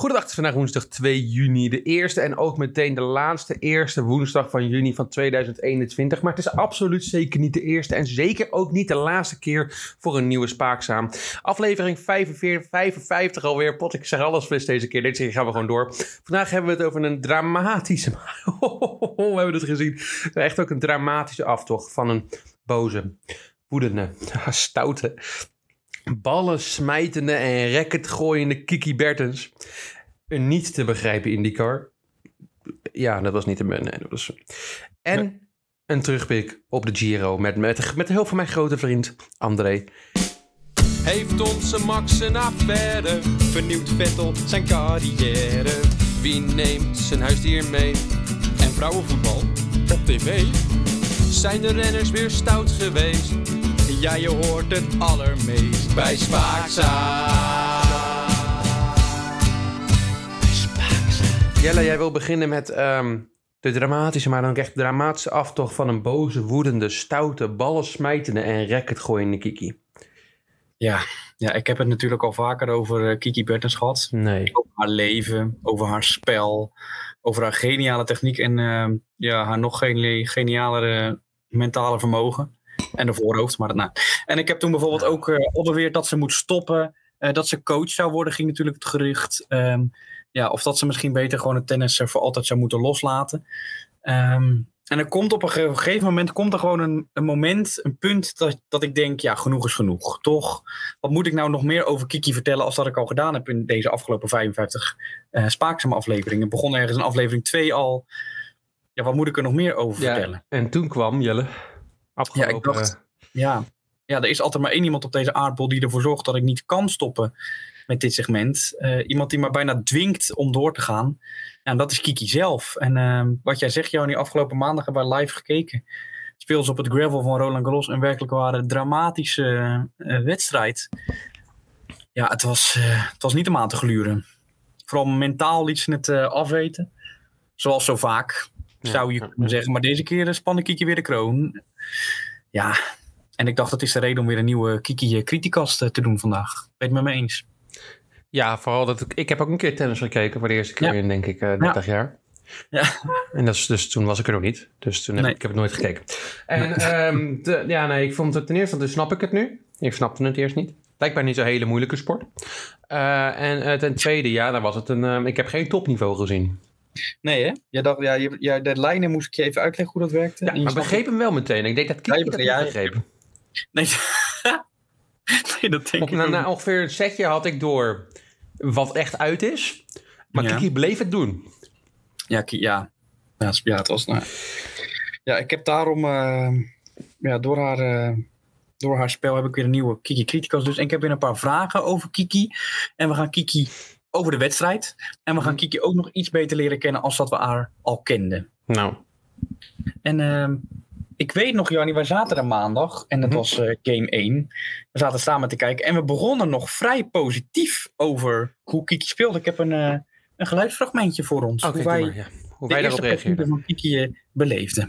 Goedendag, het is vandaag woensdag 2 juni. De eerste en ook meteen de laatste eerste woensdag van juni van 2021. Maar het is absoluut zeker niet de eerste en zeker ook niet de laatste keer voor een nieuwe Spaakzaam. Aflevering 55 alweer. Pot, ik zeg alles fris deze keer. Deze keer gaan we gewoon door. Vandaag hebben we het over een dramatische... We hebben het gezien. Echt ook een dramatische aftocht van een boze, woedende, stoute, ballen smijtende en racketgooiende Kiki Bertens. Een niet te begrijpen IndyCar. Ja, dat was niet te... Nee, dat was... En nee. Een terugblik op de Giro met de hulp van mijn grote vriend André. Heeft onze Max een affaire? Vernieuwt Vettel zijn carrière? Wie neemt zijn huisdier mee? En vrouwenvoetbal op tv? Zijn de renners weer stout geweest? Ja, je hoort het allermeest bij Spaakzaam. Jelle, jij wil beginnen met de dramatische, maar dan ook echt dramatische aftocht van een boze, woedende, stoute, ballensmijtende en racketgooiende Kiki. Ja, ik heb het natuurlijk al vaker over Kiki Bertens gehad. Nee. Over haar leven, over haar spel, over haar geniale techniek en haar nog genialere mentale vermogen. En de voorhoofd, maar daarna. En ik heb toen bijvoorbeeld ook alweer dat ze moet stoppen. Dat ze coach zou worden, ging natuurlijk het gerucht. Of dat ze misschien beter gewoon het tennis voor altijd zou moeten loslaten. En er komt op een gegeven moment gewoon een punt dat ik denk, ja, genoeg is genoeg. Toch? Wat moet ik nou nog meer over Kiki vertellen als dat ik al gedaan heb in deze afgelopen 55 Spaakzaam afleveringen? Het begon ergens in aflevering 2 al. Ja, wat moet ik er nog meer over vertellen? En toen kwam Jelle... Afgelopen. Ja, ik dacht, er is altijd maar één iemand op deze aardbol die ervoor zorgt dat ik niet kan stoppen met dit segment. Iemand die me bijna dwingt om door te gaan. En dat is Kiki zelf. En wat jij zegt, Joni, afgelopen maandag hebben wij live gekeken. Speelde ze op het gravel van Roland Garros een werkelijk ware dramatische wedstrijd. Ja, het was niet om aan te gluren. Vooral mentaal liet ze het afweten. Zoals zo vaak, zou je kunnen zeggen. Maar deze keer spande Kiki weer de kroon. Ja, en ik dacht dat is de reden om weer een nieuwe Kiki Criticast te doen vandaag. Ben je het met me eens? Ja, vooral dat ik heb ook een keer tennis gekeken voor de eerste keer in, denk ik, 30 jaar. Ja. En dat is, dus toen was ik er nog niet. Dus toen ik heb het nooit gekeken. En ik vond het ten eerste, dus snap ik het nu. Ik snapte het eerst niet. Lijkt mij niet zo'n hele moeilijke sport. En ten tweede, dan was het ik heb geen topniveau gezien. Nee, hè? Jij dacht, de lijnen moest ik je even uitleggen hoe dat werkte. Ja, maar begreep hem wel meteen. Ik denk dat Kiki dat niet begreep. Nee, dat denk ik niet. Na ongeveer een setje had ik door wat echt uit is. Maar Kiki bleef het doen. Ja, het was... Nou. Ja, ik heb daarom... door haar spel heb ik weer een nieuwe Kiki Criticast. Dus en ik heb weer een paar vragen over Kiki. En we gaan Kiki... over de wedstrijd. En we gaan Kiki ook nog iets beter leren kennen als dat we haar al kenden. Nou. En ik weet nog, Jannie, wij zaten er maandag. En dat was game 1. We zaten samen te kijken. En we begonnen nog vrij positief over hoe Kiki speelde. Ik heb een geluidsfragmentje voor ons. Okay, hoe wij daarop reageerden. Van Kiki beleefden.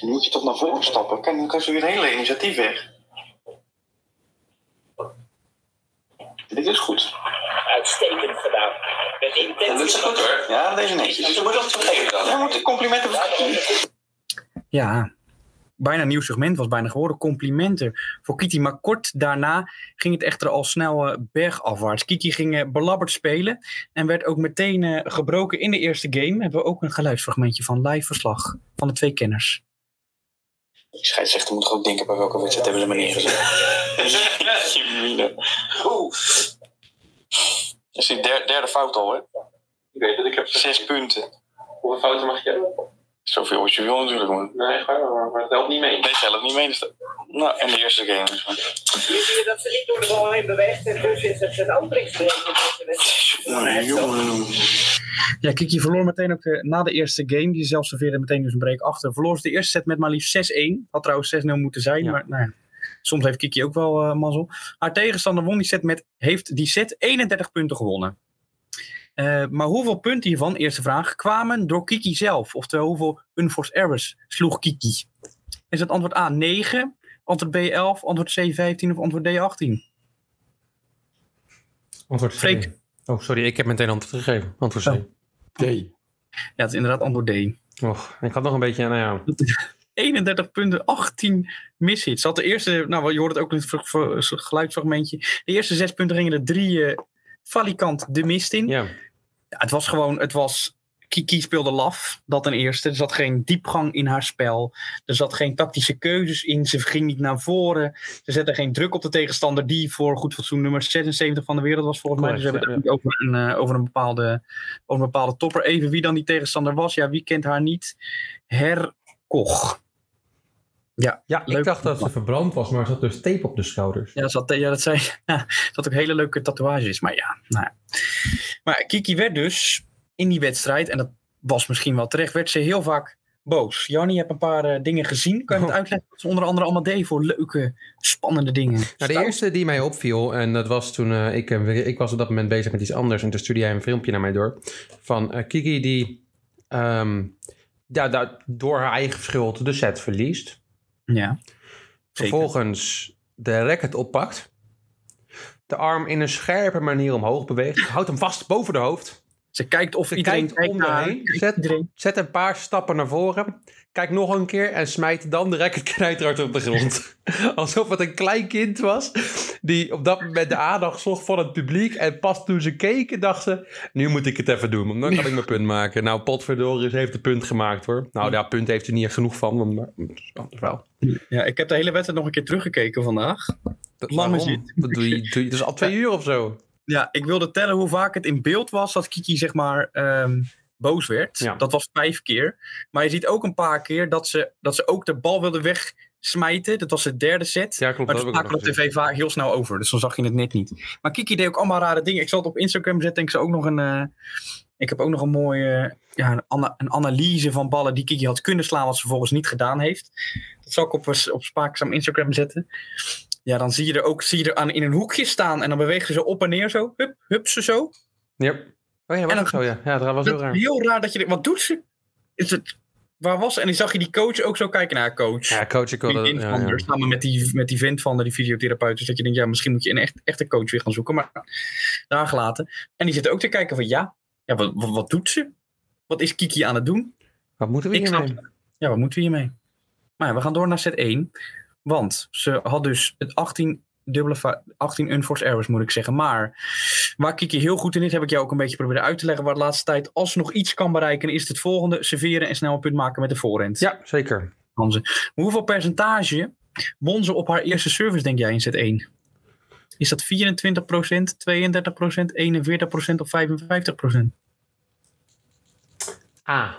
Dan moet je toch naar voren stappen. Kan ze weer een hele initiatief weg. Dit is goed. Uitstekend gedaan. Met intentie. Dat is goed hoor. Ja, deze netjes. Je moet dat vergeven dan. Je moet complimenten voor... Ja, bijna een nieuw segment was bijna geworden. Complimenten voor Kiki. Maar kort daarna ging het echter al snel bergafwaarts. Kiki ging belabberd spelen. En werd ook meteen gebroken in de eerste game. Hebben we ook een geluidsfragmentje van live verslag van de twee kenners. Die scheidsrechter moet ook denken bij welke wedstrijd hebben ze maar neergezet. Dat is die derde fout al, hè? Ik weet het, ik heb 6 punten. Hoeveel fouten mag je hebben? Zoveel als je wil natuurlijk, man. Nee, maar het helpt niet mee. Nee, het helpt niet mee. Dus dat... Nou, en de eerste game. Weet je dat ze niet door de bal heen beweegt en dus is het een amperings-break? Jongen. Ja, Kiki verloor meteen ook na de eerste game. Die zelfs serveerde meteen dus een break achter. Verloor ze de eerste set met maar liefst 6-1. Had trouwens 6-0 moeten zijn, maar nou ja. Soms heeft Kiki ook wel mazzel. Haar tegenstander won die set heeft die set 31 punten gewonnen. Maar hoeveel punten hiervan, eerste vraag, kwamen door Kiki zelf? Oftewel, hoeveel unforced errors sloeg Kiki? Is dat antwoord A 9, antwoord B 11, antwoord C 15 of antwoord D 18? Antwoord C. Oh, sorry, ik heb meteen antwoord gegeven. Antwoord C. Oh. D. Ja, het is inderdaad antwoord D. Och, ik had nog een beetje... Nou ja. 31 punten, 18 mishits. Dat de eerste, nou, je hoort het ook in het geluidsfragmentje. De eerste 6 punten gingen er 3 valikant de mist in. Ja. Ja, het was gewoon, Kiki speelde laf, dat ten eerste. Er zat geen diepgang in haar spel. Er zat geen tactische keuzes in. Ze ging niet naar voren. Ze zette geen druk op de tegenstander die voor goed fatsoen nummer 76 van de wereld was volgens mij. Dus we hebben het niet over een bepaalde topper. Even wie dan die tegenstander was. Ja, wie kent haar niet? Herkoch. Ja, ik dacht dat ze verbrand was, maar er zat dus tape op de schouders. Dat ook hele leuke tatoeages. Maar ja, nou ja. Maar Kiki werd dus in die wedstrijd, en dat was misschien wel terecht, werd ze heel vaak boos. Jannie, je hebt een paar dingen gezien. Kan je het uitleggen wat ze onder andere allemaal deed voor leuke, spannende dingen? Nou, de eerste die mij opviel, en dat was toen ik was op dat moment bezig met iets anders, en toen stuurde hij een filmpje naar mij door, van Kiki die door haar eigen schuld de set verliest. Ja, vervolgens de racket oppakt. De arm in een scherpe manier omhoog beweegt. Houdt hem vast boven de hoofd. Ze kijkt of iedereen kijkt omheen. Zet een paar stappen naar voren. Kijkt nog een keer en smijt dan de racket knijterhard op de grond. Alsof het een klein kind was. Die op dat moment de aandacht zocht van het publiek. En pas toen ze keken dacht ze... Nu moet ik het even doen, want dan kan ik mijn punt maken. Nou, potverdorie, ze heeft de punt gemaakt hoor. Nou, daar punt heeft u niet echt genoeg van. Maar anders wel. Ja, ik heb de hele wedstrijd nog een keer teruggekeken vandaag. Lang is het. Dat doe je dus al 2 uur of zo. Ja, ik wilde tellen hoe vaak het in beeld was dat Kiki zeg maar boos werd. Ja. Dat was 5 keer. Maar je ziet ook een paar keer dat ze ook de bal wilde wegsmijten. Dat was de derde set. Ja, klopt, maar dat spraken op tv vaak heel snel over. Dus dan zag je het net niet. Maar Kiki deed ook allemaal rare dingen. Ik zal het op Instagram zetten. Ik heb ook nog een mooie een analyse van ballen die Kiki had kunnen slaan wat ze vervolgens niet gedaan heeft. Dat zal ik op Spaakzaam Instagram zetten. Ja, dan zie je er aan in een hoekje staan en dan beweegt ze zo op en neer zo. Hup ze zo. Yep. Oh ja, dat zo, ja. Ja, dat was heel raar. Heel raar dat je denkt, wat doet ze? Waar was ze? En dan zag je die coach ook zo kijken naar coach. Ja, coach. Ik wilde, ja. Samen met die vent van die fysiotherapeut. Dus dat je denkt, ja, misschien moet je een echte coach weer gaan zoeken. Maar daar gelaten. En die zitten ook te kijken van, ja wat doet ze? Wat is Kiki aan het doen? Wat moeten we hiermee? Ja, wat moeten we hiermee? Maar ja, we gaan door naar set 1. Want ze had dus het 18 unforced errors, moet ik zeggen. Maar waar Kiki heel goed in is, heb ik jou ook een beetje proberen uit te leggen. Waar de laatste tijd, als ze nog iets kan bereiken, is het volgende: serveren en snel een punt maken met de voorhand. Ja, zeker. Maar hoeveel percentage won ze op haar eerste service, denk jij, in set 1? Is dat 24%, 32%, 41% of 55%? A.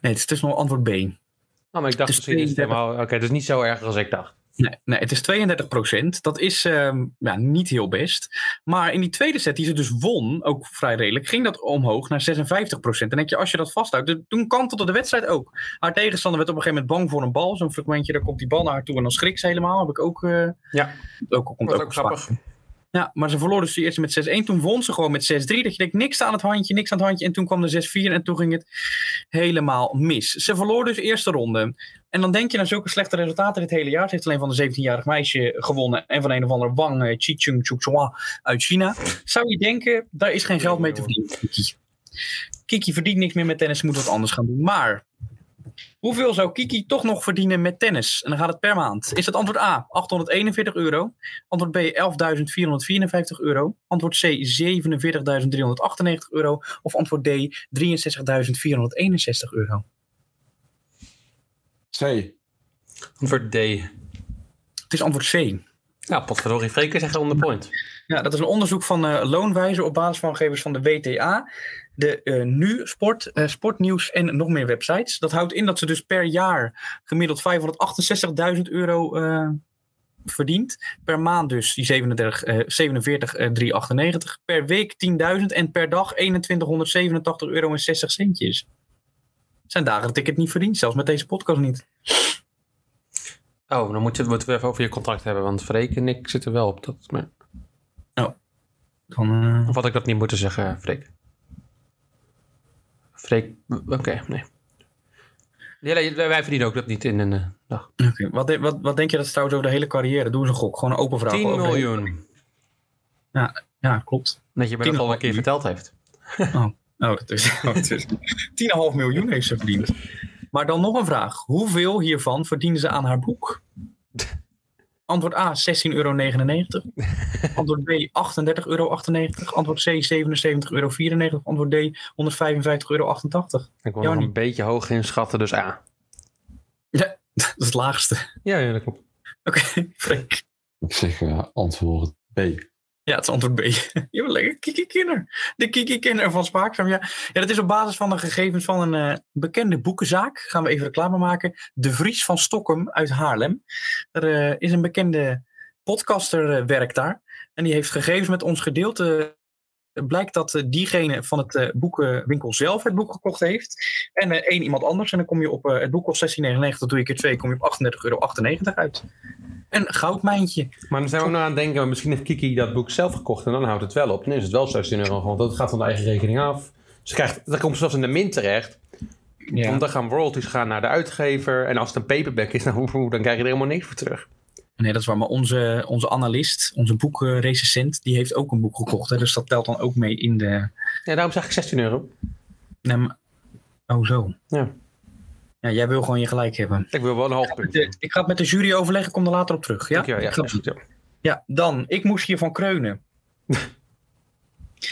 Nee, het is dus nog antwoord B. Maar ik dacht misschien is het helemaal... Oké, het is niet zo erg als ik dacht. Nee, het is 32%. Dat is niet heel best. Maar in die tweede set die ze dus won, ook vrij redelijk, ging dat omhoog naar 56%. Dan denk je, als je dat vasthoudt... Toen kantelde de wedstrijd ook. Haar tegenstander werd op een gegeven moment bang voor een bal. Zo'n fragmentje, daar komt die bal naar haar toe en dan schrikt ze helemaal. Heb ik ook... dat ook grappig. Ja, maar ze verloor dus de eerste met 6-1. Toen won ze gewoon met 6-3. Dat je denkt, niks aan het handje. En toen kwam de 6-4 en toen ging het helemaal mis. Ze verloor dus de eerste ronde. En dan denk je naar zulke slechte resultaten dit hele jaar. Ze heeft alleen van de 17-jarig meisje gewonnen. En van een of andere Wang Chichung Chuxua uit China. Zou je denken, daar is geen geld mee te verdienen. Kiki verdient niks meer met tennis. Ze moet wat anders gaan doen. Maar hoeveel zou Kiki toch nog verdienen met tennis? En dan gaat het per maand. Is dat antwoord A, €841. Antwoord B, €11.454. Antwoord C, €47.398. Of antwoord D, €63.461. C. Antwoord D. Het is antwoord C. Ja, potverdorie, Freker zegt on the point. Ja, dat is een onderzoek van loonwijzen op basis van gegevens van de WTA, de Nu Sport, Sportnieuws en nog meer websites. Dat houdt in dat ze dus per jaar gemiddeld €568.000 verdient. Per maand dus die 47,398. Per week 10.000 en per dag €2187,60. Zijn dagen dat ik het niet verdien, zelfs met deze podcast niet. Oh, dan moeten we even over je contract hebben, want Freek en ik zitten wel op dat. Maar... Oh. Of had ik dat niet moeten zeggen, Freek, oké, nee. Ja, wij verdienen ook dat niet in een dag. Okay. Wat denk je dat is trouwens over de hele carrière? Doe eens een gok, gewoon een open vraag. 10 miljoen. Ja, Ja, klopt. Dat je me dat al een keer verteld heeft. Oh, dus 10,5 miljoen heeft ze verdiend. Maar dan nog een vraag. Hoeveel hiervan verdienen ze aan haar boek? Antwoord A, €16,99. Antwoord B, €38,98. Antwoord C, €77,94. Antwoord D, €155,88. Ik wil nog een beetje hoog inschatten, dus A. Ja, dat is het laagste. Ja, dat klopt. Oké, Freek. Ik zeg antwoord B. Ja, het is antwoord B. Je bent lekker Kiki-kenner. De Kiki-kenner van Spaakzaam. Ja, dat is op basis van de gegevens van een bekende boekenzaak. Gaan we even reclame maken. De Vries van Stockholm uit Haarlem. Er is een bekende podcaster werkt daar. En die heeft gegevens met ons gedeeld. Blijkt dat diegene van het boekenwinkel zelf het boek gekocht heeft. En één iemand anders. En dan kom je op het boek kost €16,99. Doe je keer 2, kom je op €38,98 uit. Een goudmijntje. Maar dan zijn we ook nog aan het denken, misschien heeft Kiki dat boek zelf gekocht en dan houdt het wel op. Dan is het wel €16, want dat gaat van de eigen rekening af. Ze krijgt, dat komt zelfs in de min terecht. Ja. Want dan gaan royalties gaan naar de uitgever. En als het een paperback is, dan krijg je er helemaal niks voor terug. Nee, dat is waar. Maar onze analist, onze boekrecensent, die heeft ook een boek gekocht. Hè? Dus dat telt dan ook mee in de... Ja, daarom zeg ik €16. Nee, maar... Oh, zo. Ja. Ja, jij wil gewoon je gelijk hebben. Ik wil wel een half punt. Ik ga het met de jury overleggen, ik kom er later op terug. Ja, ja, ja, goed, ja. Ja, dan. Ik moest hiervan kreunen.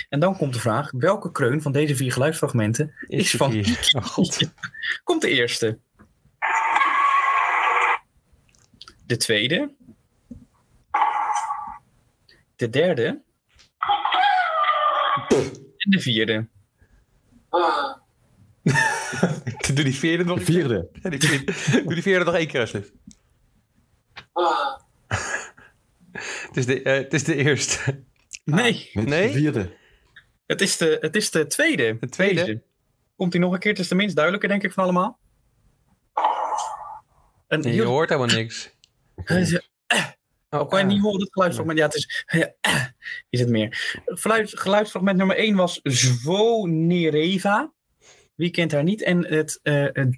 En dan komt de vraag, welke kreun van deze 4 geluidsfragmenten is van Kiki? Oh, God. Komt de eerste. De tweede. De derde. En de vierde. Doe die vierde nog één keer alsjeblieft. Het is de eerste. Nee. Nee? De vierde. Het is de tweede. De tweede. Deze. Komt die nog een keer? Het is de minst duidelijke, denk ik, van allemaal. En je hoort helemaal niks. Kan je niet horen dat geluidsfragment? Ja, het is... is het meer. Geluidsfragment nummer 1 was Zvonareva. Wie kent haar niet? En het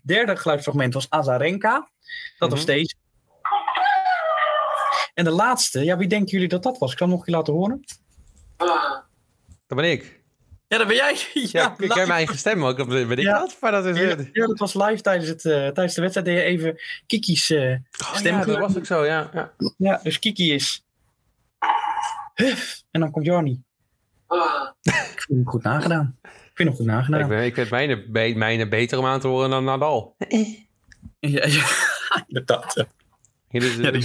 derde geluidsfragment was Azarenka. Dat nog steeds. En de laatste. Ja, wie denken jullie dat was? Ik kan hem nog een keer laten horen. Dat ben ik. Ja, dat ben jij. Ja, ik heb mijn eigen stem ook. Dat ben ik dat? Maar dat is... Ja, dat was live tijdens de wedstrijd. Deed je even Kiki's stem. Ja, dat was ook zo, ja. Ja, dus Kiki is... Huff. En dan komt Jarnie. Ik vind hem goed nagedaan. Ik weet mijne beter om aan te horen dan Nadal. Ja, inderdaad. Ja. Die gaat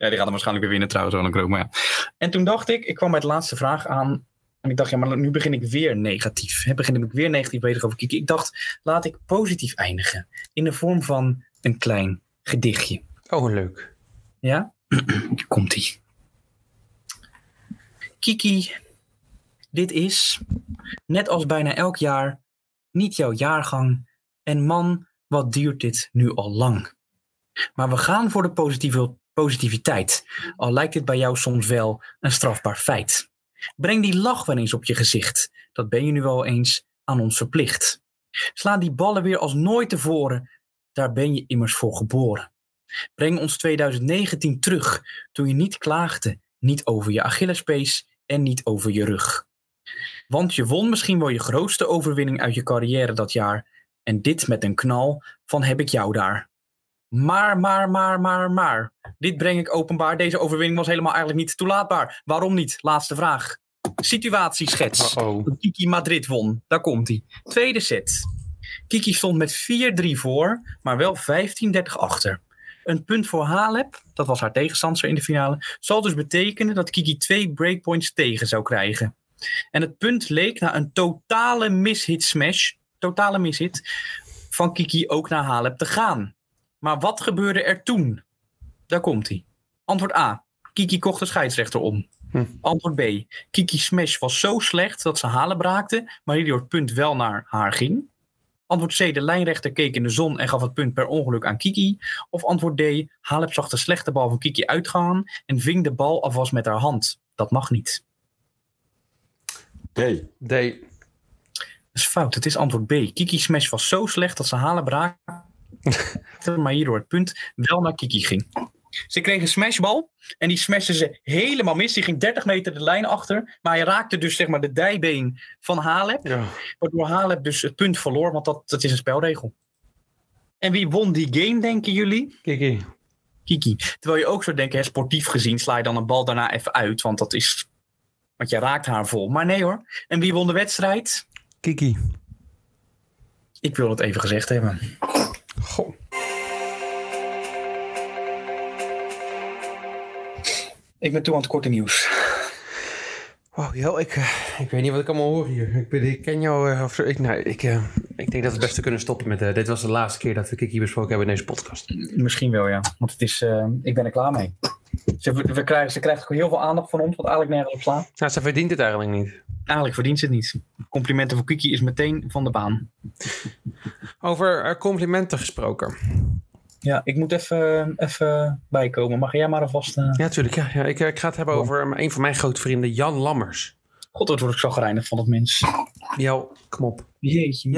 hem waarschijnlijk weer winnen trouwens. Roland Garros, maar ja. En toen dacht ik kwam bij de laatste vraag aan. En ik dacht, ja, maar nu begin ik weer negatief. Bezig over Kiki. Ik dacht, laat ik positief eindigen. In de vorm van een klein gedichtje. Oh, leuk. Ja? Komt-ie. Kiki... Dit is, net als bijna elk jaar, niet jouw jaargang. En man, wat duurt dit nu al lang. Maar we gaan voor de positiviteit. Al lijkt dit bij jou soms wel een strafbaar feit. Breng die lach wel eens op je gezicht. Dat ben je nu wel eens aan ons verplicht. Sla die ballen weer als nooit tevoren. Daar ben je immers voor geboren. Breng ons 2019 terug. Toen je niet klaagde, niet over je Achillespees... en niet over je rug. Want je won misschien wel je grootste overwinning uit je carrière dat jaar. En dit met een knal van heb ik jou daar. Maar. Dit breng ik openbaar. Deze overwinning was helemaal eigenlijk niet toelaatbaar. Waarom niet? Laatste vraag. Situatieschets. Kiki Madrid won. Daar komt hij. Tweede set. Kiki stond met 4-3 voor, maar wel 15-30 achter. Een punt voor Halep, dat was haar tegenstander in de finale, zal dus betekenen dat Kiki 2 breakpoints tegen zou krijgen. En het punt leek na een totale mishit van Kiki ook naar Halep te gaan. Maar wat gebeurde er toen? Daar komt hij. Antwoord A. Kiki kocht de scheidsrechter om. Antwoord B. Kiki smash was zo slecht dat ze Halep raakte, maar hierdoor het punt wel naar haar ging. Antwoord C, de lijnrechter keek in de zon en gaf het punt per ongeluk aan Kiki. Of antwoord D, Halep zag de slechte bal van Kiki uitgaan en ving de bal alvast met haar hand. Dat mag niet. D. Dat is fout, het is antwoord B. Kiki smash was zo slecht dat ze Halep raakte, maar hierdoor het punt wel naar Kiki ging. Ze kregen een smashbal en die smashte ze helemaal mis. Die ging 30 meter de lijn achter. Maar hij raakte dus zeg maar de dijbeen van Halep. Ja. Waardoor Halep dus het punt verloor, want dat is een spelregel. En wie won die game, denken jullie? Kiki. Terwijl je ook zou denken, sportief gezien sla je dan een bal daarna even uit. Want je raakt haar vol. Maar nee hoor. En wie won de wedstrijd? Kiki. Ik wil het even gezegd hebben. Goh. Ik ben toe aan het korte nieuws. Wow, joh, ik weet niet wat ik allemaal hoor hier. Ik ken jou... Ik denk dat we het beste kunnen stoppen met... dit was de laatste keer dat we Kiki besproken hebben in deze podcast. Misschien wel, ja. Want het is... ik ben er klaar mee. Ze krijgt heel veel aandacht van ons, wat eigenlijk nergens op slaat. Nou, ze verdient het eigenlijk niet. Eigenlijk verdient ze het niet. Complimenten voor Kiki is meteen van de baan. Over complimenten gesproken. Ja, ik moet even bijkomen. Mag jij maar alvast... Ja, natuurlijk. Ja. Ik ga het hebben over een van mijn grote vrienden, Jan Lammers. God, dat word ik zo gereinigd van dat mens. Jo, kom op. Jeetje.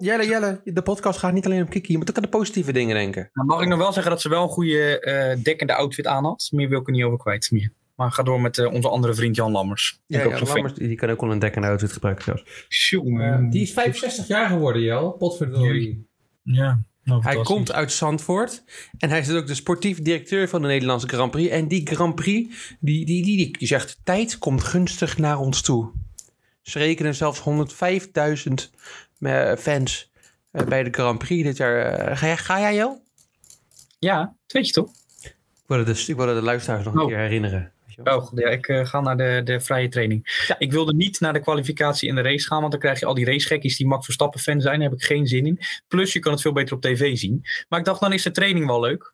Jelle, de podcast gaat niet alleen om Kiki. Je moet ook aan de positieve dingen denken. Nou, mag ik nog wel zeggen dat ze wel een goede dekkende outfit aan had. Meer wil ik er niet over kwijt meer. Maar ga door met onze andere vriend Jan Lammers. Lammers die kan ook wel een dekkende outfit gebruiken. Jongen. Die is 65 jaar geworden, Jel. Potverdorie. Ja. Hij komt uit Zandvoort en hij is ook de sportief directeur van de Nederlandse Grand Prix. En die Grand Prix, die zegt, tijd komt gunstig naar ons toe. Ze rekenen zelfs 105.000 fans bij de Grand Prix dit jaar. Ga jij, Jel? Ja, dat weet je toch? Ik wilde de luisteraars nog een keer herinneren. Ik ga naar de vrije training. Ja. Ik wilde niet naar de kwalificatie en de race gaan, want dan krijg je al die racegekkies die Max Verstappen fan zijn. Daar heb ik geen zin in. Plus, je kan het veel beter op tv zien. Maar ik dacht, dan is de training wel leuk.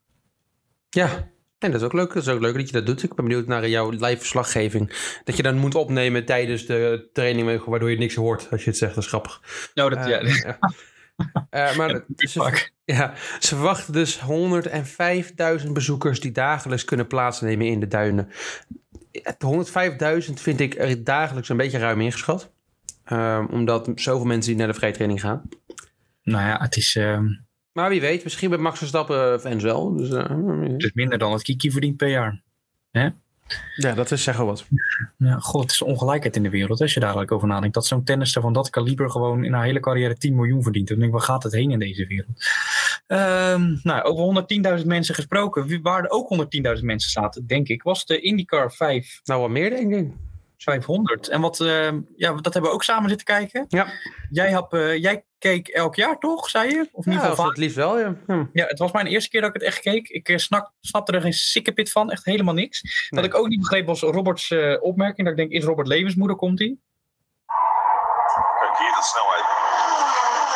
Ja, en dat is ook leuk. Dat is ook leuk dat je dat doet. Ik ben benieuwd naar jouw live verslaggeving. Dat je dan moet opnemen tijdens de training, waardoor je niks hoort als je het zegt. Dat is grappig. Nou, dat ja. Maar ze verwachten dus 105.000 bezoekers die dagelijks kunnen plaatsnemen in de duinen. 105.000 vind ik dagelijks een beetje ruim ingeschat. Omdat zoveel mensen die naar de vrijtraining gaan. Nou ja, het is... Maar wie weet, misschien bij Max Verstappen fans wel. Dus, het is minder dan wat Kiki verdient per jaar. Hè? Ja, dat is zeggen wat. Ja, god, het is ongelijkheid in de wereld als je daar eigenlijk over nadenkt. Dat zo'n tennisser van dat kaliber gewoon in haar hele carrière 10 miljoen verdient. Dan denk ik, waar gaat het heen in deze wereld? Over 110.000 mensen gesproken. Waar er ook 110.000 mensen zaten, denk ik, was de IndyCar 5. Nou, wat meer denk ik. 500. En dat hebben we ook samen zitten kijken. Ja. Jij keek elk jaar toch, zei je? Of in ieder geval het liefst wel, ja. Ja, het was mijn eerste keer dat ik het echt keek. Ik snapte er geen sikkepit van, echt helemaal niks. Nee. Wat ik ook niet begreep was Roberts opmerking. Dat ik denk, is Robert levensmoeder, komt-ie? Kijk hier dat snelheid.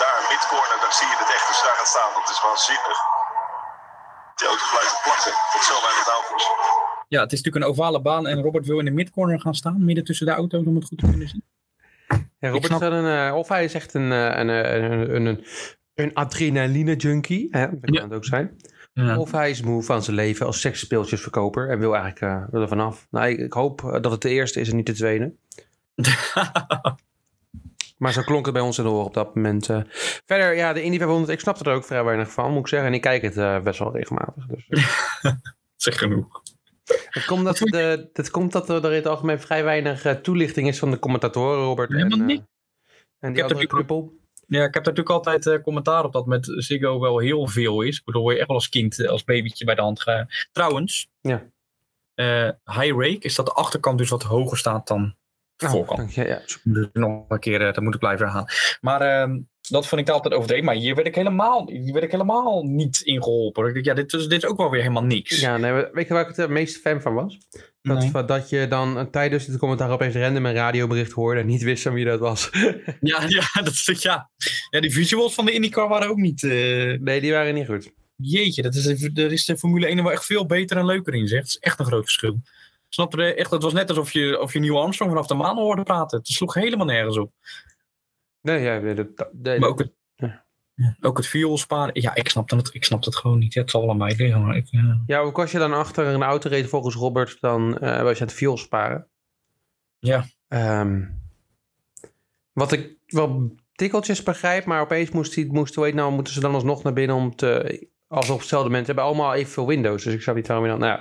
Daar in midcorner, daar zie je het echt als daar gaat staan. Dat is waanzinnig. Die auto blijft plakken tot zo weinig auto's. Ja, het is natuurlijk een ovale baan en Robert wil in de midcorner gaan staan, midden tussen de auto's om het goed te kunnen zien. Ja, Robert is hij is echt een adrenaline junkie, hè? Dat kan het ook zijn. Ja. Of hij is moe van zijn leven als seksspeeltjesverkoper en wil eigenlijk er vanaf. Nou, ik hoop dat het de eerste is en niet de tweede. Maar zo klonk het bij ons in de oren op dat moment. Verder, ja, de Indy 500, ik snapte er ook vrij weinig van, moet ik zeggen. En ik kijk het best wel regelmatig. Dus. Zeg genoeg. Het komt dat er in het algemeen vrij weinig toelichting is van de commentatoren, Robert. Helemaal niet. En die andere knuppel. Ja, ik heb daar natuurlijk altijd commentaar op dat met Ziggo wel heel veel is. Ik bedoel, je echt wel als kind, als babytje bij de hand gaan. Trouwens, high rake is dat de achterkant dus wat hoger staat dan de voorkant. Ja. Dus nog een keer, dat moet ik blijven herhalen. Maar... dat vond ik daar altijd overdreven. Maar hier werd ik helemaal niet in geholpen. Ik dacht, ja, dit is ook wel weer helemaal niks. Ja, nee, weet je waar ik het meeste fan van was? Dat je dan tijdens het commentaar opeens random een radiobericht hoorde en niet wist van wie dat was. Ja, dat is het, ja. Ja, die visuals van de IndyCar waren ook niet... Nee, die waren niet goed. Jeetje, daar is de Formule 1 er wel echt veel beter en leuker in, zeg. Het is echt een groot verschil. Snap je? Echt, het was net alsof je Neil Armstrong vanaf de maan hoorde praten. Het sloeg helemaal nergens op. Ook het viool sparen. Ja, ik snap dat gewoon niet. Ja, het zal wel aan mij liggen. Maar hoe was je dan achter een auto reed volgens Robert dan was je het viool sparen? Ja. Wat ik wel tikkeltjes begrijp, maar opeens moeten ze dan alsnog naar binnen om te als op hetzelfde moment hebben allemaal evenveel Windows. Dus ik zou niet waarom in nou ja,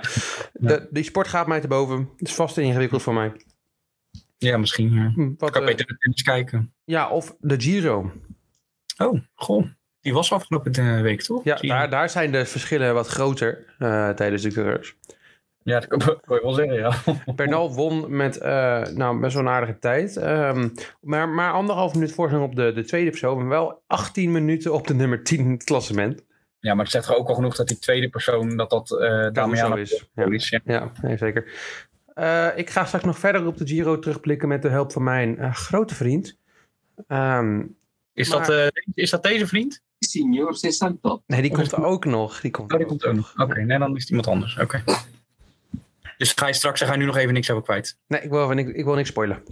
die sport gaat mij te boven. Het is vast ingewikkeld voor mij. Ja, misschien. Ik kan beter de tennis kijken. Ja, of de Giro. Oh, goh. Die was afgelopen week, toch? Ja, daar zijn de verschillen wat groter tijdens de coureurs. Ja, dat kan je wel zeggen, ja. Bernal won met best wel een aardige tijd. Maar 1,5 minuut voorsprong op de tweede persoon. En wel 18 minuten op de nummer 10 in het klassement. Ja, maar het zegt toch ook al genoeg dat die tweede persoon... Damiano is. Ja, zeker. Ik ga straks nog verder op de Giro terugblikken... met de hulp van mijn grote vriend. Is dat deze vriend? Signor Sessantop. Nee, die komt ook nog. Die komt ook nog. Oké, nee, dan is het iemand anders. Oké. Dus ga je nu nog even niks over kwijt? Nee, ik wil niks spoilen.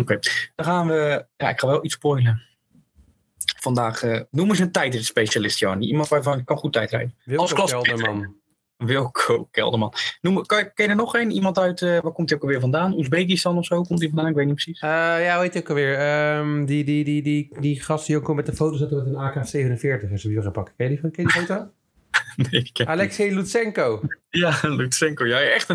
Oké. Dan gaan we... Ja, ik ga wel iets spoilen. Vandaag... noem eens een tijdritspecialist, Jan. Iemand waarvan kan goed tijdrijden. Wilco Kelderman. Ken je er nog een? Iemand uit... waar komt hij ook alweer vandaan? Oezbekistan of zo? Komt hij vandaan? Ik weet niet precies. Hoe heet hij ook alweer? Die gast die ook met de foto zat met een AK-47. En zo'n wiel gaan pakken. Ken je die foto? Nee, Alexei Lutsenko. Ja, Lutsenko. Ja, echt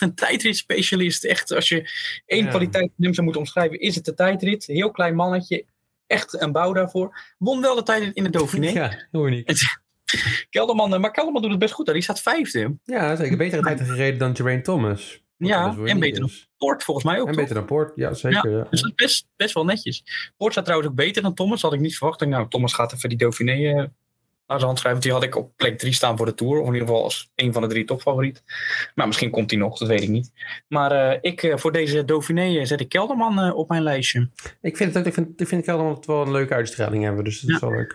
een tijdritspecialist. Echt, als je één kwaliteit van hem zou moeten omschrijven, is het de tijdrit. Heel klein mannetje. Echt een bouw daarvoor. Won wel de tijdrit in de Dauphiné. Ja, heel uniek. Kelderman doet het best goed. Hij staat 5e. Ja, zeker. Betere tijd gereden dan Geraint Thomas. Ja, en beter dan Poort volgens mij ook. Beter dan Poort, ja zeker. Ja, ja. Dus dat is best wel netjes. Poort staat trouwens ook beter dan Thomas. Had ik niet verwacht. Thomas gaat even die Dauphiné... naar zijn hand schrijven. Die had ik op plek 3 staan voor de Tour. Of in ieder geval als een van de 3 topfavoriet. Maar misschien komt hij nog, dat weet ik niet. Maar voor deze Dauphiné zet ik Kelderman op mijn lijstje. Ik vind Kelderman wel een leuke uitstraling hebben. Dus dat is wel leuk.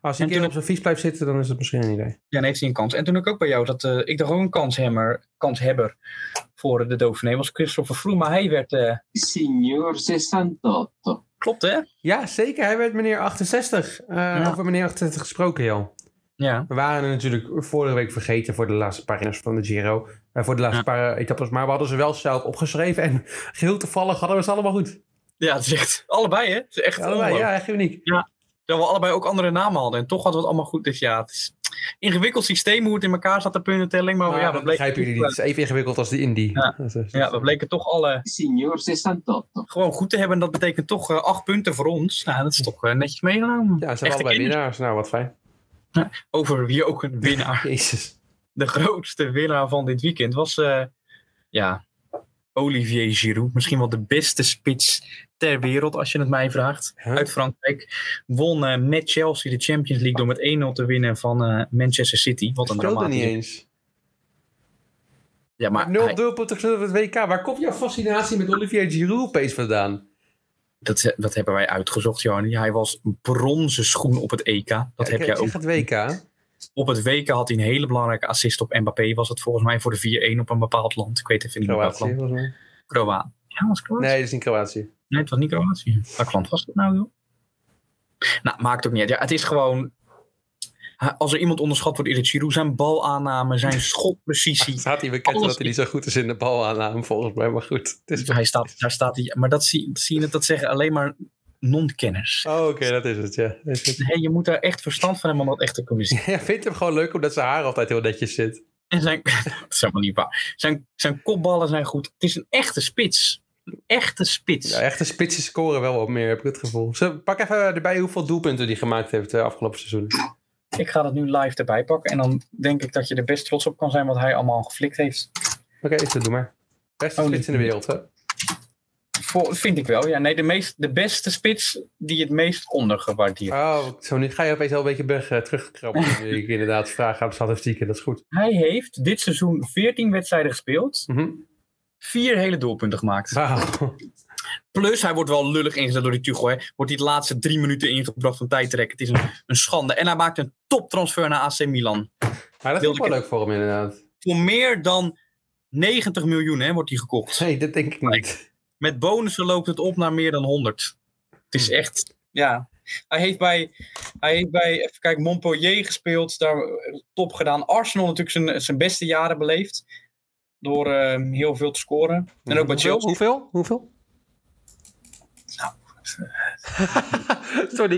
Als hij een keer op zijn fiets blijft zitten, dan is dat misschien een idee. Ja, dan heeft hij een kans. En toen ook bij jou, dat ik dacht ook een kanshebber voor de Dauphiné was Christopher Froome. Maar hij werd... Signor 68. Klopt, hè? Ja, zeker. Hij werd meneer 68. Over meneer 68 gesproken, joh. Ja. We waren er natuurlijk vorige week vergeten voor de laatste pagina's van de Giro. Voor de laatste paar etappes. Maar we hadden ze wel zelf opgeschreven. En heel toevallig hadden we ze allemaal goed. Ja, het is echt allebei, hè? Het is echt allebei, ja, echt uniek. Ja. Dat we allebei ook andere namen hadden. En toch hadden we het allemaal goed. Dus ja, het is ingewikkeld systeem hoe het in elkaar zat, de puntentelling. Maar ja, dat begrijpen jullie niet. Het is even ingewikkeld als de Indy. Ja, we bleken toch alle... Signor 68. Gewoon goed te hebben. Dat betekent toch 8 punten voor ons. Nou, dat is toch netjes meegenomen. Ja, ze zijn allebei winnaars. Nou, wat fijn. Ja, over wie ook een winnaar. Jezus. De grootste winnaar van dit weekend was... Olivier Giroud, misschien wel de beste spits ter wereld, als je het mij vraagt. Huh? Uit Frankrijk. Won met Chelsea de Champions League door met 1-0 te winnen van Manchester City. Wat een dramatisch. Niet eens. Ja, maar 0 doelpunten van het WK. Waar komt jouw fascinatie met Olivier Giroud opeens vandaan? Dat hebben wij uitgezocht, Johan. Hij was bronzen schoen op het EK. Dat heb jij ook. Het WK. Op het WK had hij een hele belangrijke assist op Mbappé. Was het volgens mij voor de 4-1 op een bepaald land. Ik weet even niet welk land. Kroatië. Ja, was Kroatië? Nee, dat is niet Kroatië. Nee, het was niet Kroatië. Welk land was dat nou, joh? Nou, maakt ook niet uit. Ja, het is gewoon... Als er iemand onderschat wordt in het Giroud, zijn balaanname, zijn schotprecisie. Staat hij bekend dat hij niet zo goed is in de balaanname, volgens mij. Maar goed. Het is... Daar staat hij. Maar dat zie je dat zeggen alleen maar... non-kenners. Oh, oké, dat is het, ja. Hey, je moet daar echt verstand van hebben om dat echt te kunnen zien. Ja, vindt hem gewoon leuk omdat zijn haar altijd heel netjes zit. En dat is helemaal niet waar. Zijn kopballen zijn goed. Het is een echte spits. Een echte spits. Ja, echte spitsen scoren wel wat meer, heb ik het gevoel. Pak even erbij hoeveel doelpunten die gemaakt heeft de afgelopen seizoen. Ik ga dat nu live erbij pakken. En dan denk ik dat je er best trots op kan zijn wat hij allemaal geflikt heeft. Oké, doe maar. Beste spits in de wereld, hè? Vind ik wel, ja. Nee, de beste spits die het meest ondergewaardeerd is. Oh, zo nu ga je opeens al een beetje terugkrabben. Ik inderdaad vragen aan statistieken, dat is goed. Hij heeft dit seizoen 14 wedstrijden gespeeld. 4 hele doelpunten gemaakt. Wow. Plus, hij wordt wel lullig ingezet door die Tuchel. Hè. Wordt die laatste 3 minuten ingebracht van tijdrekken. Het is een schande. En hij maakt een toptransfer naar AC Milan. Maar dat is wel leuk voor hem inderdaad. Voor meer dan 90 miljoen hè, wordt hij gekocht. Nee, dat denk ik niet. Met bonussen loopt het op naar meer dan 100. Het is echt... Ja. Hij heeft bij even kijken, Montpellier gespeeld. Daar top gedaan. Arsenal natuurlijk zijn beste jaren beleefd. Door heel veel te scoren. En ook bij Chelsea. Hoeveel? Nou, Sorry,